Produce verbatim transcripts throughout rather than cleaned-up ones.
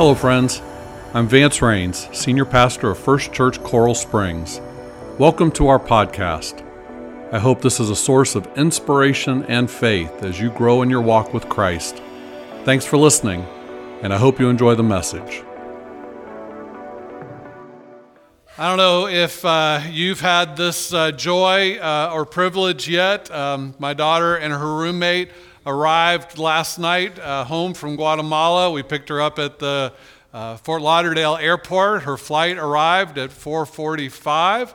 Hello friends, I'm Vance Rains, Senior Pastor of First Church Coral Springs. Welcome to our podcast. I hope this is a source of inspiration and faith as you grow in your walk with Christ. Thanks for listening, and I hope you enjoy the message. I don't know if uh, you've had this uh, joy uh, or privilege yet. Um, my daughter and her roommate arrived last night uh, home from Guatemala. We picked her up at the uh, Fort Lauderdale Airport. Her flight arrived at four forty-five.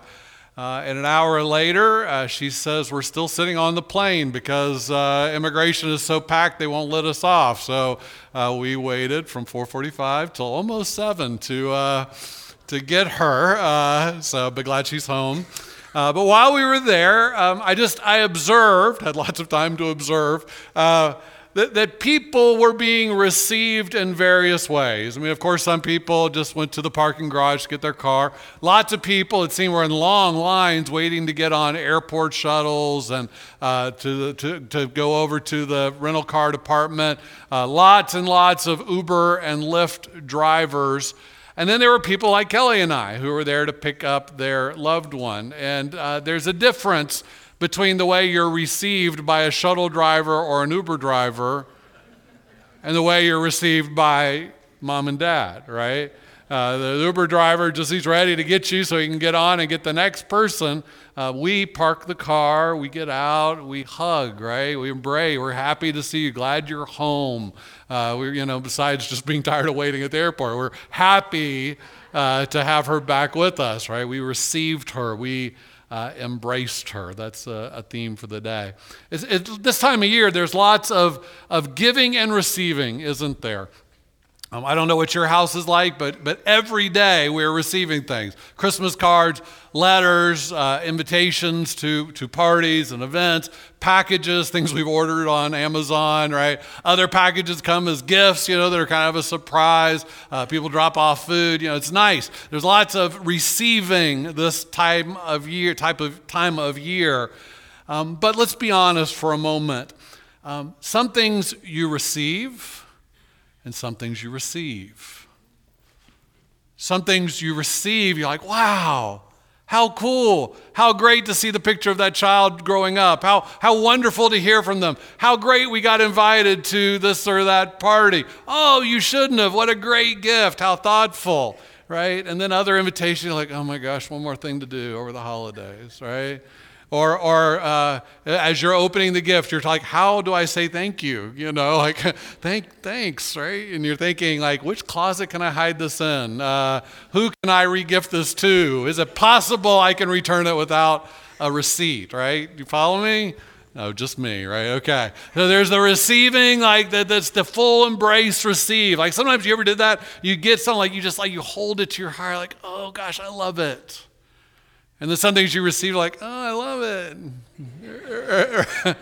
Uh, and an hour later, uh, she says, we're still sitting on the plane because uh, immigration is so packed they won't let us off. So uh, we waited from four forty-five till almost seven to uh, to get her. Uh, so but glad she's home. Uh, but while we were there, um, I just I observed, had lots of time to observe, uh, that, that people were being received in various ways. I mean, of course, some people just went to the parking garage to get their car. Lots of people, it seemed, were in long lines waiting to get on airport shuttles and uh, to, to to go over to the rental car department. Uh, lots and lots of Uber and Lyft drivers. And then there were people like Kelly and I who were there to pick up their loved one. And uh, there's a difference between the way you're received by a shuttle driver or an Uber driver and the way you're received by mom and dad, right? Uh, the Uber driver just he's ready to get you so he can get on and get the next person. Uh, we park the car, we get out, we hug, right? We embrace. We're happy to see you. Glad you're home. Uh, we, you know, besides just being tired of waiting at the airport, we're happy uh, to have her back with us, right? We received her. We Uh, embraced her. That's a, a theme for the day. It's, it, this time of year, there's lots of, of giving and receiving, isn't there? Um, I don't know what your house is like, but but every day we're receiving things. Christmas cards, letters, uh, invitations to, to parties and events, packages, things we've ordered on Amazon, right? Other packages come as gifts, you know, that are kind of a surprise. Uh, people drop off food, you know, it's nice. There's lots of receiving this time of year, type of time of year. Um, but let's be honest for a moment. Um, some things you receive, and some things you receive. Some things you receive, you're like, wow, how cool. How great to see the picture of that child growing up. How how wonderful to hear from them. How great we got invited to this or that party. Oh, you shouldn't have. What a great gift. How thoughtful, right? And then other invitations, like, oh my gosh, one more thing to do over the holidays, right? Or, or uh, as you're opening the gift, you're like, how do I say thank you? You know, like, thank, thanks, right? And you're thinking, like, which closet can I hide this in? Uh, who can I re-gift this to? Is it possible I can return it without a receipt, right? You follow me? No, just me, right? Okay. So there's the receiving, like the, that's the full embrace receive. Like sometimes you ever did that? You get something like you just like you hold it to your heart like, oh gosh, I love it. And then some things you receive like, oh, I love it.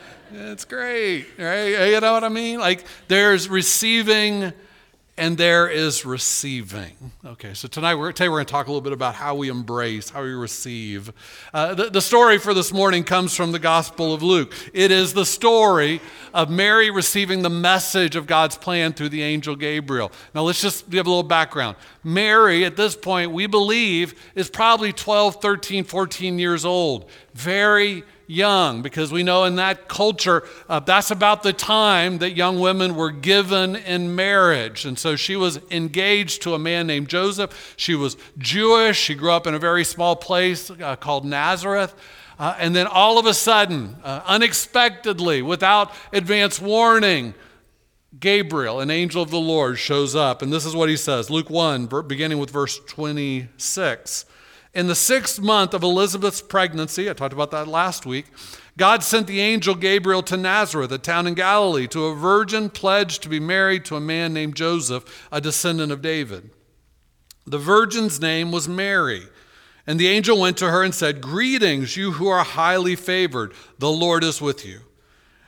It's great, right? You know what I mean? Like there's receiving and there is receiving. Okay, so tonight we're, today we're going to talk a little bit about how we embrace, how we receive. Uh, the, the story for this morning comes from the Gospel of Luke. It is the story of Mary receiving the message of God's plan through the angel Gabriel. Now let's just give a little background. Mary, at this point, we believe, is probably twelve, thirteen, fourteen years old. Very young, because we know in that culture, uh, that's about the time that young women were given in marriage. And so she was engaged to a man named Joseph. She was Jewish. She grew up in a very small place uh, called Nazareth. Uh, and then all of a sudden, uh, unexpectedly, without advance warning, Gabriel, an angel of the Lord, shows up. And this is what he says, Luke one, beginning with verse twenty-six. In the sixth month of Elizabeth's pregnancy, I talked about that last week, God sent the angel Gabriel to Nazareth, a town in Galilee, to a virgin pledged to be married to a man named Joseph, a descendant of David. The virgin's name was Mary, and the angel went to her and said, "Greetings, you who are highly favored, the Lord is with you."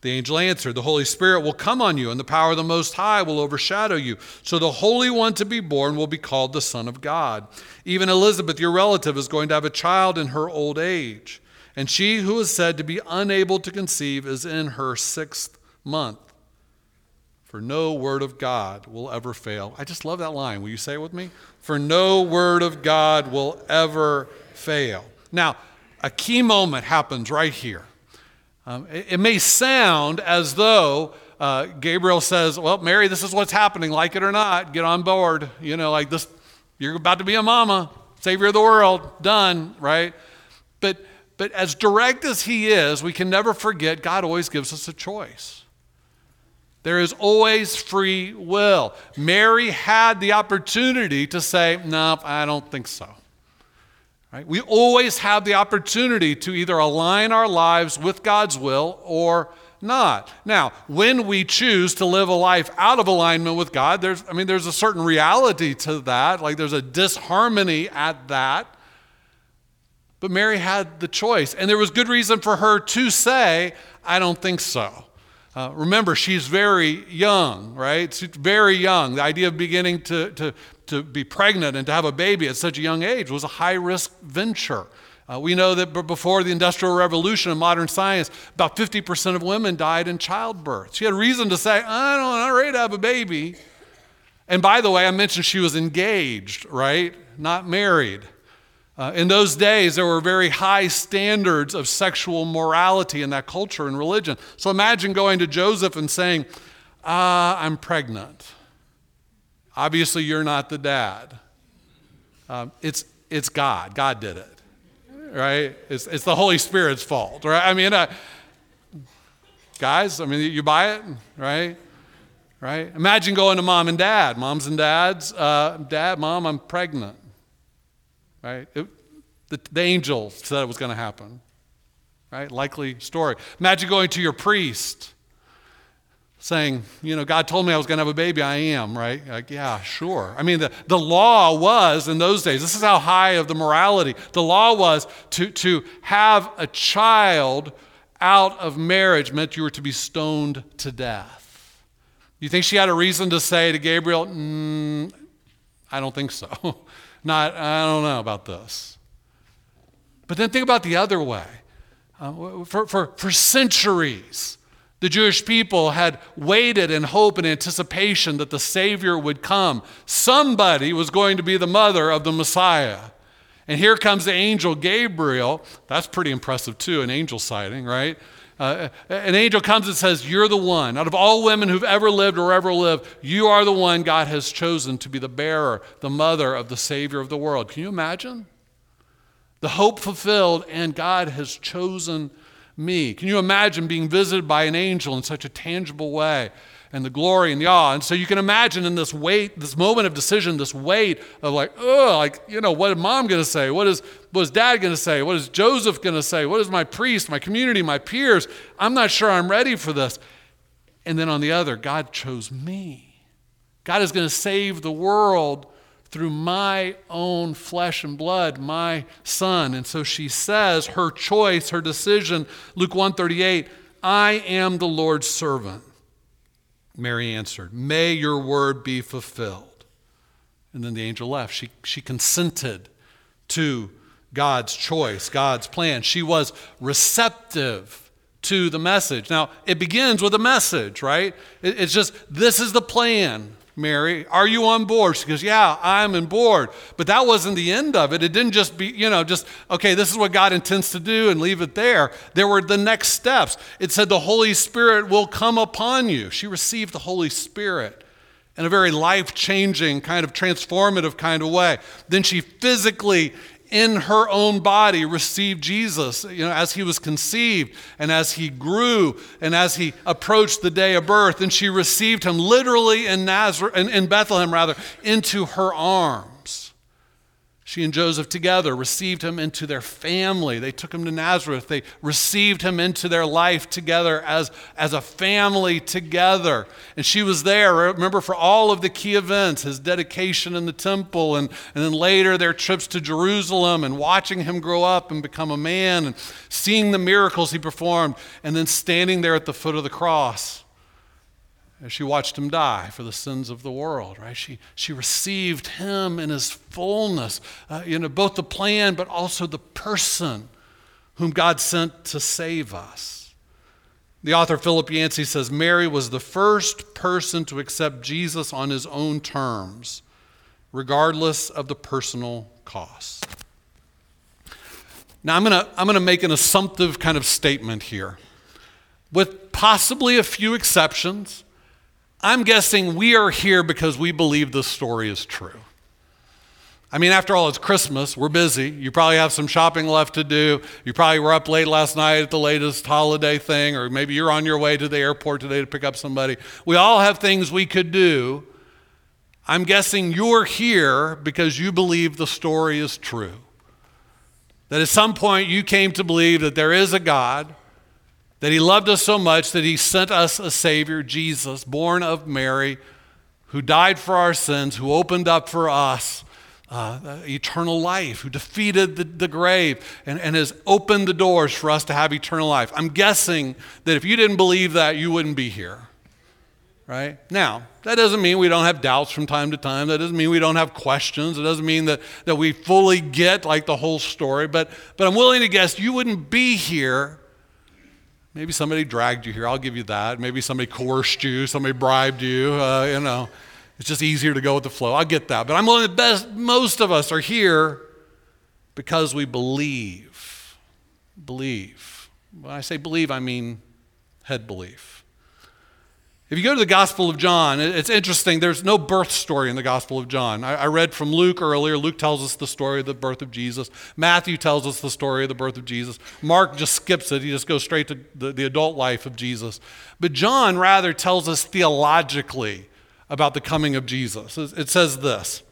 The angel answered, the Holy Spirit will come on you, and the power of the Most High will overshadow you. So the Holy One to be born will be called the Son of God. Even Elizabeth, your relative, is going to have a child in her old age. And she who is said to be unable to conceive is in her sixth month. For no word of God will ever fail. I just love that line. Will you say it with me? For no word of God will ever fail. Now, a key moment happens right here. Um, it, it may sound as though uh, Gabriel says, well, Mary, this is what's happening. Like it or not, get on board. You know, like this, you're about to be a mama, savior of the world, done, right? But, but as direct as he is, we can never forget God always gives us a choice. There is always free will. Mary had the opportunity to say, no, I don't think so. Right? We always have the opportunity to either align our lives with God's will or not. Now, when we choose to live a life out of alignment with God, there's, I mean, there's a certain reality to that. Like there's a disharmony at that. But Mary had the choice. And there was good reason for her to say, I don't think so. Uh, remember, she's very young, right? She's very young. The idea of beginning to, to, to be pregnant and to have a baby at such a young age was a high-risk venture. Uh, we know that before the Industrial Revolution and modern science, about fifty percent of women died in childbirth. She had reason to say, I don't, I'm not ready to have a baby. And by the way, I mentioned she was engaged, right? Not married. Uh, in those days, there were very high standards of sexual morality in that culture and religion. So imagine going to Joseph and saying, uh, I'm pregnant. Obviously, you're not the dad. Um, it's it's God. God did it, right? It's, it's the Holy Spirit's fault, right? I mean, uh, guys, I mean, you buy it, right? Right? Imagine going to mom and dad. Moms and dads, uh, dad, mom, I'm pregnant. Right? It, the, the angel said it was going to happen. Right? Likely story. Imagine going to your priest saying, you know, God told me I was going to have a baby. I am, right? Like, yeah, sure. I mean, the, the law was in those days, this is how high of the morality. The law was to, to have a child out of marriage meant you were to be stoned to death. You think she had a reason to say to Gabriel, mm, I don't think so. Not, I don't know about this. But then think about the other way. Uh, for, for, for centuries, the Jewish people had waited in hope and anticipation that the Savior would come. Somebody was going to be the mother of the Messiah. And here comes the angel Gabriel. That's pretty impressive too, an angel sighting, right? Uh, an angel comes and says, you're the one. Out of all women who've ever lived or ever lived, you are the one God has chosen to be the bearer, the mother of the Savior of the world. Can you imagine? The hope fulfilled, and God has chosen me. Can you imagine being visited by an angel in such a tangible way, and the glory and the awe? And so you can imagine in this wait, this moment of decision, this weight of like, oh, like, you know, what is mom going to say? What is What is dad going to say? What is Joseph going to say? What is my priest, my community, my peers? I'm not sure I'm ready for this. And then on the other, God chose me. God is going to save the world through my own flesh and blood, my son. And so she says her choice, her decision, Luke one thirty-eight, I am the Lord's servant. Mary answered, may your word be fulfilled. And then the angel left. She, she consented to God's choice, God's plan. She was receptive to the message. Now, it begins with a message, right? It's just, this is the plan, Mary. Are you on board? She goes, yeah, I'm on board. But that wasn't the end of it. It didn't just be, you know, just, okay, this is what God intends to do and leave it there. There were the next steps. It said the Holy Spirit will come upon you. She received the Holy Spirit in a very life-changing kind of transformative kind of way. Then she physically in her own body received Jesus, you know, as he was conceived and as he grew and as he approached the day of birth, and she received him literally in Nazareth, in Bethlehem rather, into her arms. She and Joseph together received him into their family. They took him to Nazareth. They received him into their life together as, as a family together. And she was there, remember, for all of the key events, his dedication in the temple, and, and then later their trips to Jerusalem and watching him grow up and become a man and seeing the miracles he performed, and then standing there at the foot of the cross as she watched him die for the sins of the world, right? She she received him in his fullness, uh, you know, both the plan but also the person whom God sent to save us. The author Philip Yancey says, Mary was the first person to accept Jesus on his own terms, regardless of the personal cost. Now I'm gonna I'm gonna make an assumptive kind of statement here. With possibly a few exceptions, I'm guessing we are here because we believe this story is true. I mean, after all, it's Christmas. We're busy. You probably have some shopping left to do. You probably were up late last night at the latest holiday thing, or maybe you're on your way to the airport today to pick up somebody. We all have things we could do. I'm guessing you're here because you believe the story is true. That at some point you came to believe that there is a God, that he loved us so much that he sent us a Savior, Jesus, born of Mary, who died for our sins, who opened up for us uh, eternal life, who defeated the, the grave, and, and has opened the doors for us to have eternal life. I'm guessing that if you didn't believe that, you wouldn't be here, right? Now, that doesn't mean we don't have doubts from time to time. That doesn't mean we don't have questions. It doesn't mean that, that we fully get like the whole story, but, but I'm willing to guess you wouldn't be here. Maybe somebody dragged you here. I'll give you that. Maybe somebody coerced you. Somebody bribed you. Uh, you know, it's just easier to go with the flow. I get that. But I'm only the best. Most of us are here because we believe. Believe. When I say believe, I mean head belief. If you go to the Gospel of John, it's interesting. There's no birth story in the Gospel of John. I, I read from Luke earlier. Luke tells us the story of the birth of Jesus. Matthew tells us the story of the birth of Jesus. Mark just skips it. He just goes straight to the, the adult life of Jesus. But John rather tells us theologically about the coming of Jesus. It says this,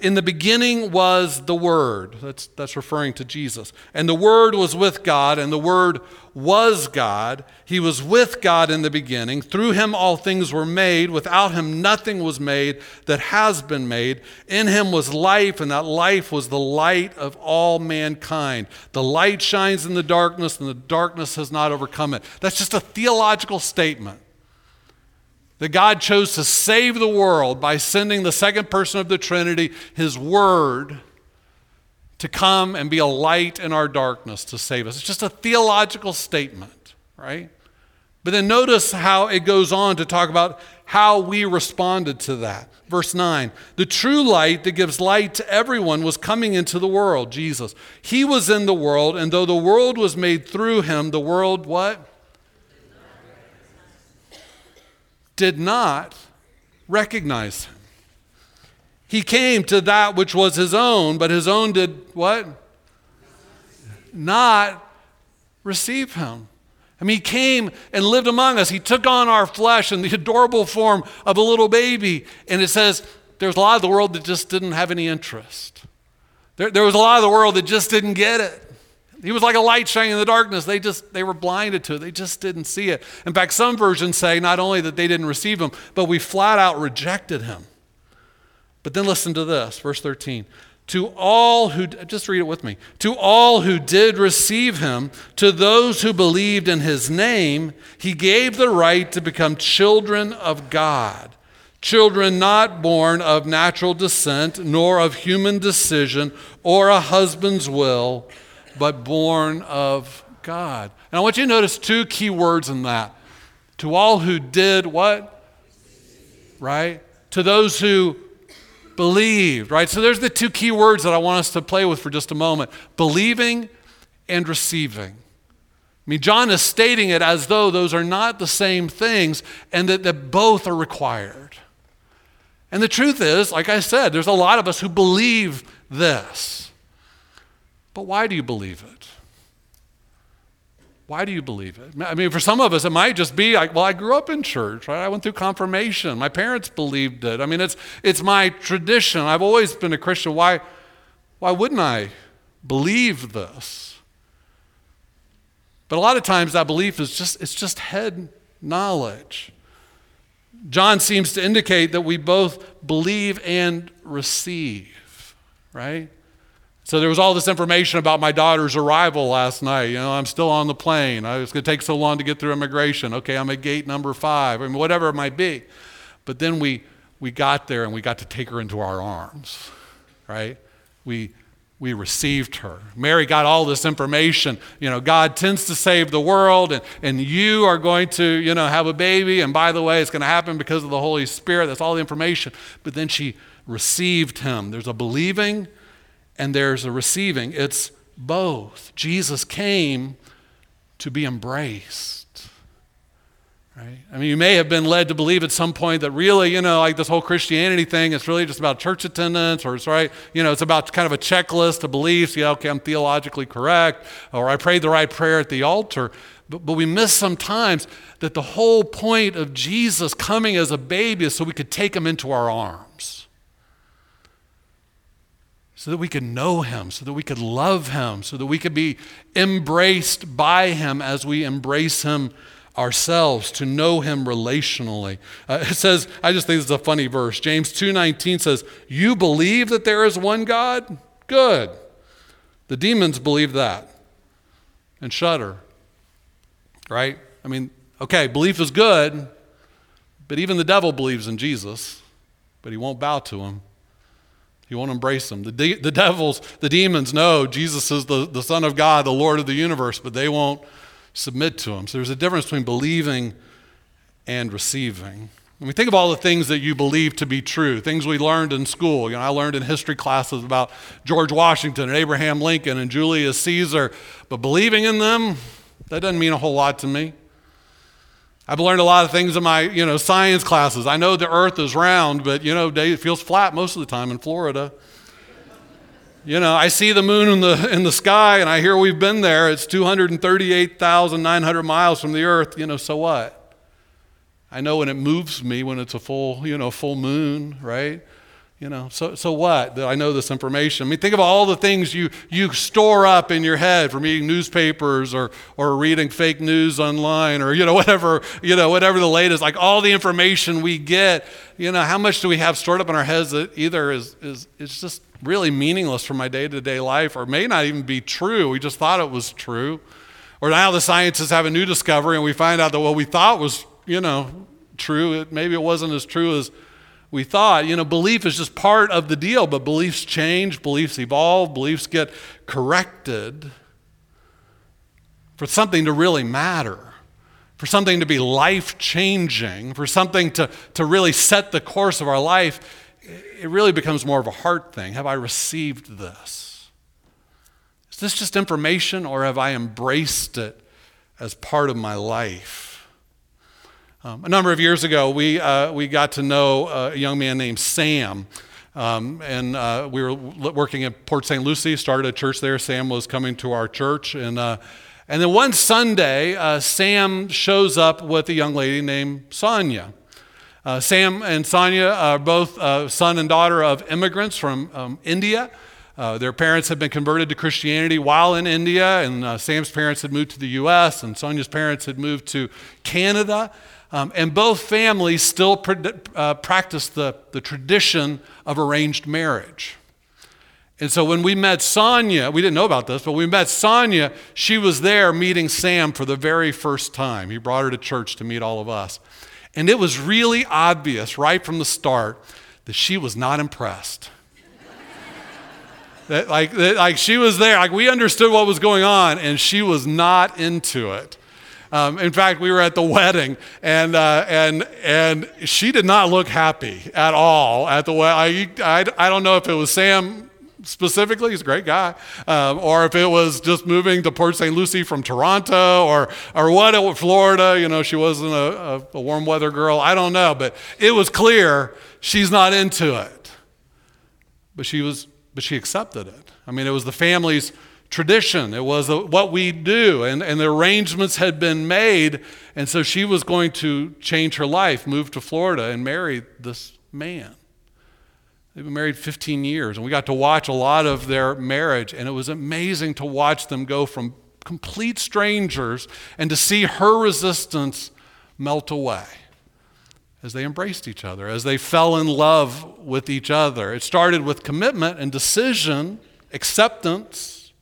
in the beginning was the Word. That's, that's referring to Jesus. And the Word was with God, and the Word was God. He was with God in the beginning. Through him all things were made. Without him nothing was made that has been made. In him was life, and that life was the light of all mankind. The light shines in the darkness, and the darkness has not overcome it. That's just a theological statement. That God chose to save the world by sending the second person of the Trinity, his Word, to come and be a light in our darkness to save us. It's just a theological statement, right? But then notice how it goes on to talk about how we responded to that. Verse nine, the true light that gives light to everyone was coming into the world, Jesus. He was in the world, and though the world was made through him, the world, what? Did not recognize him. He came to that which was his own, but his own did what? Not receive him. I mean, he came and lived among us. He took on our flesh in the adorable form of a little baby. And it says there's a lot of the world that just didn't have any interest. There, there was a lot of the world that just didn't get it. He was like a light shining in the darkness. They just, they were blinded to it. They just didn't see it. In fact, some versions say not only that they didn't receive him, but we flat out rejected him. But then listen to this, verse thirteen. To all who, just read it with me. To all who did receive him, to those who believed in his name, he gave the right to become children of God. Children not born of natural descent, nor of human decision, or a husband's will, but born of God. And I want you to notice two key words in that. To all who did what? Right? To those who believed, right? So there's the two key words that I want us to play with for just a moment. Believing and receiving. I mean, John is stating it as though those are not the same things and that, that both are required. And the truth is, like I said, there's a lot of us who believe this. But why do you believe it? Why do you believe it? I mean, for some of us, it might just be like, well, I grew up in church, right? I went through confirmation. My parents believed it. I mean, it's it's my tradition. I've always been a Christian. Why, why wouldn't I believe this? But a lot of times that belief is just, it's just head knowledge. John seems to indicate that we both believe and receive, right? So there was all this information about my daughter's arrival last night. You know, I'm still on the plane. I was going to take so long to get through immigration. Okay, I'm at gate number five, I mean, whatever it might be. But then we we got there and we got to take her into our arms, right? We we received her. Mary got all this information. You know, God tends to save the world, and, and you are going to, you know, have a baby. And by the way, it's going to happen because of the Holy Spirit. That's all the information. But then she received him. There's a believing and there's a receiving. It's both. Jesus came to be embraced, right? I mean, you may have been led to believe at some point that really, you know, like this whole Christianity thing, it's really just about church attendance, or it's right, you know, it's about kind of a checklist of beliefs. Yeah, okay, I'm theologically correct, or I prayed the right prayer at the altar. But, but we miss sometimes that the whole point of Jesus coming as a baby is so we could take him into our arms, so that we could know him, so that we could love him, so that we could be embraced by him as we embrace him ourselves, to know him relationally. Uh, it says, I just think this is a funny verse. James two nineteen says, "You believe that there is one God? Good. The demons believe that and shudder." Right? I mean, okay, belief is good, but even the devil believes in Jesus, but he won't bow to him. You won't embrace them. The, de- the devils, the demons know Jesus is the, the Son of God, the Lord of the universe, but they won't submit to him. So there's a difference between believing and receiving. When we think of all the things that you believe to be true, things we learned in school. You know, I learned in history classes about George Washington and Abraham Lincoln and Julius Caesar, but believing in them, that doesn't mean a whole lot to me. I've learned a lot of things in my, you know, science classes. I know the earth is round, but, you know, it feels flat most of the time in Florida. You know, I see the moon in the in the sky, and I hear we've been there. It's two hundred thirty-eight thousand nine hundred miles from the earth. You know, so what? I know when it moves me, when it's a full, you know, full moon, right? You know, so so what? I know this information. I mean, think of all the things you you store up in your head from reading newspapers or or reading fake news online, or you know whatever you know whatever the latest. Like all the information we get, you know, how much do we have stored up in our heads that either is is it's just really meaningless for my day to day life, or may not even be true. We just thought it was true, or now the scientists have a new discovery and we find out that what we thought was you know true, it, maybe it wasn't as true as we thought. You know, belief is just part of the deal, but beliefs change, beliefs evolve, beliefs get corrected for something to really matter, for something to be life-changing, for something to, to really set the course of our life. It really becomes more of a heart thing. Have I received this? Is this just information, or have I embraced it as part of my life? Um, a number of years ago, we uh, we got to know a young man named Sam, um, and uh, we were working at Port Saint Lucie, started a church there. Sam was coming to our church, and uh, and then one Sunday, uh, Sam shows up with a young lady named Sonia. Uh, Sam and Sonia are both uh, son and daughter of immigrants from um, India. Uh, their parents had been converted to Christianity while in India, and uh, Sam's parents had moved to the U S, and Sonia's parents had moved to Canada. Um, and both families still pr- uh, practice the, the tradition of arranged marriage. And so when we met Sonia, we didn't know about this, but we met Sonia, she was there meeting Sam for the very first time. He brought her to church to meet all of us. And it was really obvious right from the start that she was not impressed. that, like, that, like she was there, like we understood what was going on, and she was not into it. Um, in fact, we were at the wedding, and uh, and and she did not look happy at all at the wedding. I, I I don't know if it was Sam specifically, he's a great guy, um, or if it was just moving to Port Saint Lucie from Toronto, or or what, it, Florida. You know, she wasn't a, a warm weather girl. I don't know, but it was clear she's not into it. But she was, but she accepted it. I mean, it was the family's tradition. It was what we do, and, and the arrangements had been made, and so she was going to change her life, move to Florida, and marry this man. They've been married fifteen years, and we got to watch a lot of their marriage, and it was amazing to watch them go from complete strangers and to see her resistance melt away as they embraced each other, as they fell in love with each other. It started with commitment and decision, acceptance,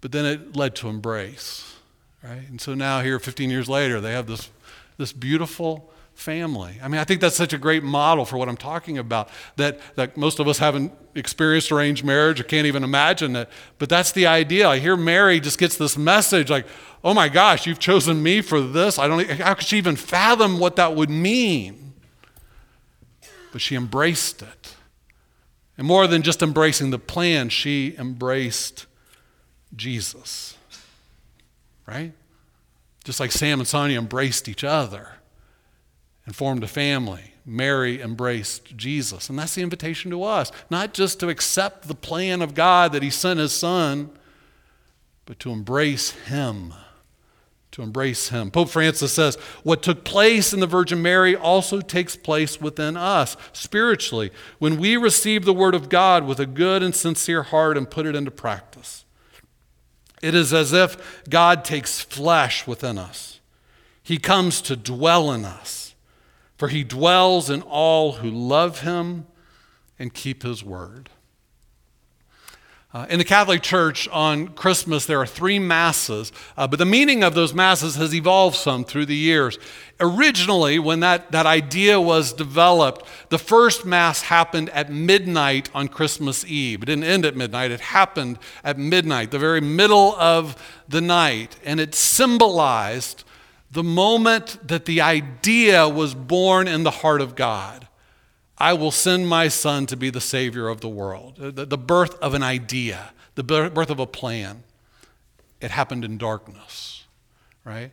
but then it led to embrace, right? And so now here fifteen years later, they have this, this beautiful family. I mean, I think that's such a great model for what I'm talking about, that, that most of us haven't experienced arranged marriage or can't even imagine it, but that's the idea. I hear Mary just gets this message like, oh my gosh, you've chosen me for this. I don't, how could she even fathom what that would mean? But she embraced it. And more than just embracing the plan, she embraced Jesus, right? Just like Sam and Sonia embraced each other and formed a family, Mary embraced Jesus. And that's the invitation to us, not just to accept the plan of God that he sent his son, but to embrace him, to embrace him. Pope Francis says, what took place in the Virgin Mary also takes place within us spiritually when we receive the word of God with a good and sincere heart and put it into practice. It is as if God takes flesh within us. He comes to dwell in us, for he dwells in all who love him and keep his word. Uh, in the Catholic Church on Christmas, there are three masses, uh, but the meaning of those masses has evolved some through the years. Originally, when that, that idea was developed, the first mass happened at midnight on Christmas Eve. It didn't end at midnight, it happened at midnight, the very middle of the night, and it symbolized the moment that the idea was born in the heart of God. I will send my son to be the savior of the world. The birth of an idea, the birth of a plan. It happened in darkness, right?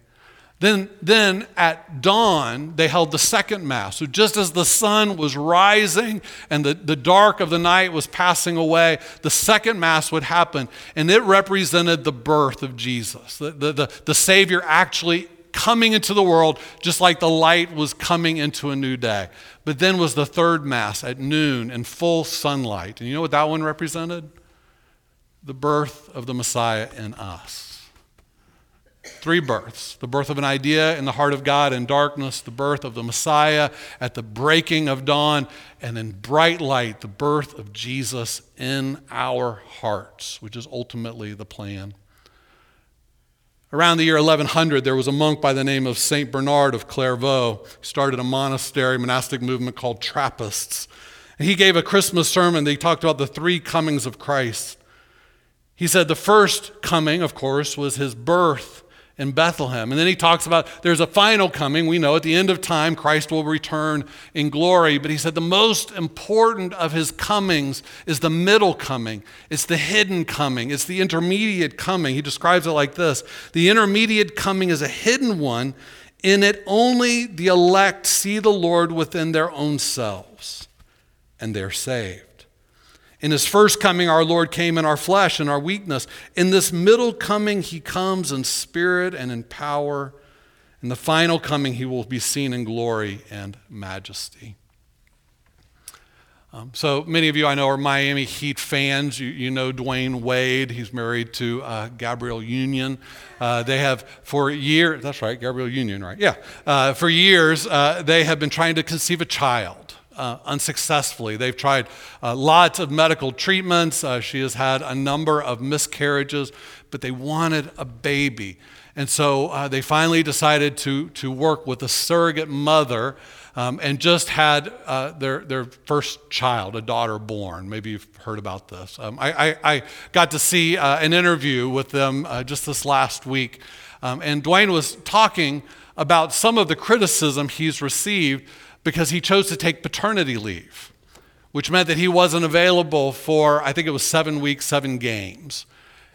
Then, then at dawn, they held the second mass. So just as the sun was rising and the, the dark of the night was passing away, the second mass would happen. And it represented the birth of Jesus. The, the, the, the savior actually coming into the world, just like the light was coming into a new day. But then was the third mass at noon in full sunlight. And you know what that one represented? The birth of the Messiah in us. Three births. The birth of an idea in the heart of God in darkness, the birth of the Messiah at the breaking of dawn, and in bright light, the birth of Jesus in our hearts, which is ultimately the plan. Around the year eleven hundred, there was a monk by the name of Saint Bernard of Clairvaux. He started a monastery, monastic movement called Trappists. And he gave a Christmas sermon that he talked about the three comings of Christ. He said the first coming, of course, was his birth in Bethlehem. And then he talks about there's a final coming. We know at the end of time, Christ will return in glory. But he said the most important of his comings is the middle coming. It's the hidden coming. It's the intermediate coming. He describes it like this. The intermediate coming is a hidden one. In it only the elect see the Lord within their own selves, and they're saved. In his first coming, our Lord came in our flesh and our weakness. In this middle coming, he comes in spirit and in power. In the final coming, he will be seen in glory and majesty. Um, so many of you I know are Miami Heat fans. You, you know Dwayne Wade. He's married to uh, Gabrielle Union. Uh, they have for years, that's right, Gabrielle Union, right? Yeah. Uh, for years, uh, they have been trying to conceive a child. Uh, unsuccessfully. They've tried uh, lots of medical treatments. Uh, she has had a number of miscarriages, but they wanted a baby. And so uh, they finally decided to, to work with a surrogate mother um, and just had uh, their, their first child, a daughter, born. Maybe you've heard about this. Um, I, I, I got to see uh, an interview with them uh, just this last week. Um, and Dwayne was talking about some of the criticism he's received because he chose to take paternity leave, which meant that he wasn't available for, I think it was seven weeks, seven games.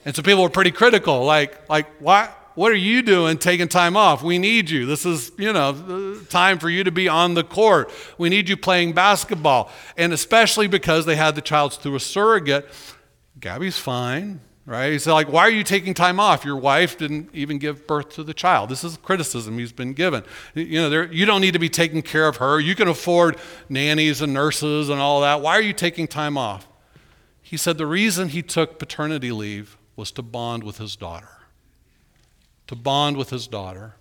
And so people were pretty critical, like, like what, what are you doing taking time off? We need you. This is, you know, time for you to be on the court. We need you playing basketball. And especially because they had the child through a surrogate, Gabby's fine. right? He's like, why are you taking time off? Your wife didn't even give birth to the child. This is criticism he's been given. You know, there, you don't need to be taking care of her. You can afford nannies and nurses and all that. Why are you taking time off? He said the reason he took paternity leave was to bond with his daughter. To bond with his daughter.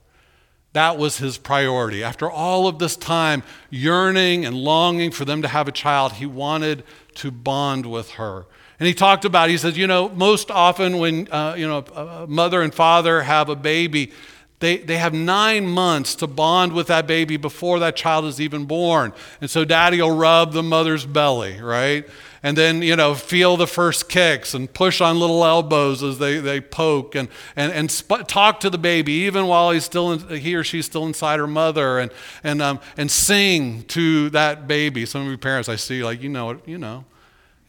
That was his priority. After all of this time yearning and longing for them to have a child, he wanted to bond with her. And he talked about, he says, you know, most often when, uh, you know, a mother and father have a baby, they, they have nine months to bond with that baby before that child is even born. And so daddy will rub the mother's belly, right? And then, you know, feel the first kicks and push on little elbows as they, they poke and and and sp- talk to the baby even while he's still in, he or she's still inside her mother and and um and sing to that baby. Some of you parents I see like you know you know,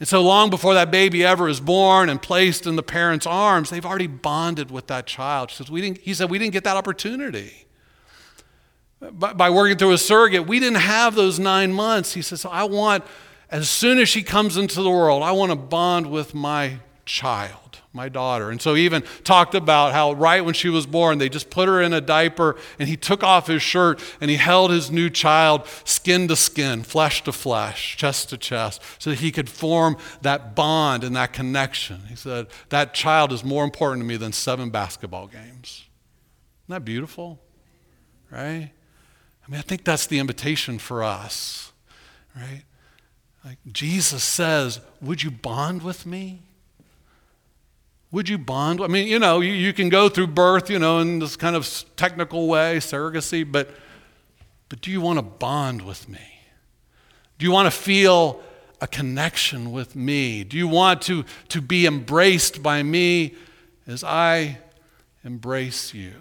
and so long before that baby ever is born and placed in the parents' arms, they've already bonded with that child. She says, we didn't. He said we didn't get that opportunity. By, by working through a surrogate, we didn't have those nine months. He says, so I want. As soon as she comes into the world, I want to bond with my child, my daughter. And so he even talked about how right when she was born, they just put her in a diaper and he took off his shirt and he held his new child skin to skin, flesh to flesh, chest to chest, so that he could form that bond and that connection. He said, that child is more important to me than seven basketball games. Isn't that beautiful? Right? I mean, I think that's the invitation for us, right? Like Jesus says, would you bond with me? Would you bond? I mean, you know, you, you can go through birth, you know, in this kind of technical way, surrogacy, but, but do you want to bond with me? Do you want to feel a connection with me? Do you want to, to be embraced by me as I embrace you?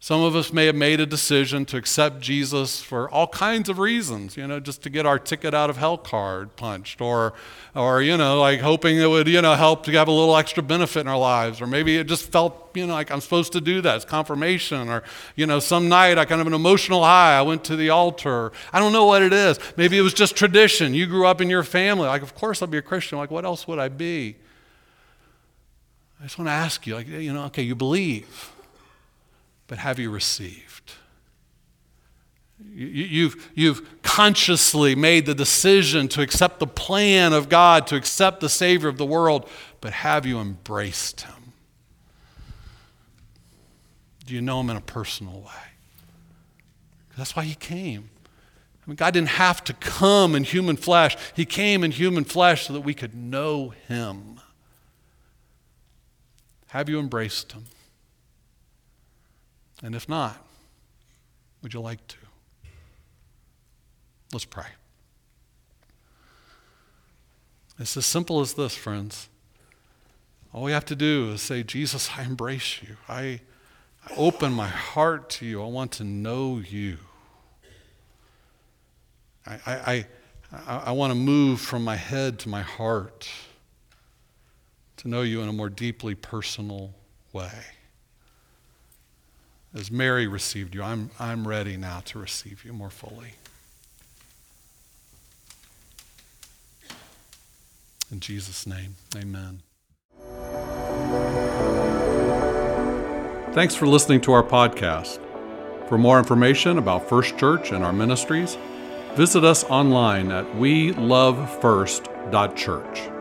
Some of us may have made a decision to accept Jesus for all kinds of reasons, you know, just to get our ticket out of hell card punched or, or you know, like hoping it would, you know, help to have a little extra benefit in our lives. Or maybe it just felt, you know, like I'm supposed to do that. It's confirmation. Or, you know, some night I kind of an emotional high. I went to the altar. I don't know what it is. Maybe it was just tradition. You grew up in your family. Like, of course I'll be a Christian. Like, what else would I be? I just want to ask you, like, you know, okay, you believe. But have you received? You, you've, you've consciously made the decision to accept the plan of God, to accept the Savior of the world, but have you embraced him? Do you know him in a personal way? That's why he came. I mean, God didn't have to come in human flesh. He came in human flesh so that we could know him. Have you embraced him? And if not, would you like to? Let's pray. It's as simple as this, friends. All we have to do is say, Jesus, I embrace you. I, I open my heart to you. I want to know you. I, I, I, I want to move from my head to my heart to know you in a more deeply personal way. As Mary received you, I'm, I'm ready now to receive you more fully. In Jesus' name, amen. Thanks for listening to our podcast. For more information about First Church and our ministries, visit us online at we love first dot church.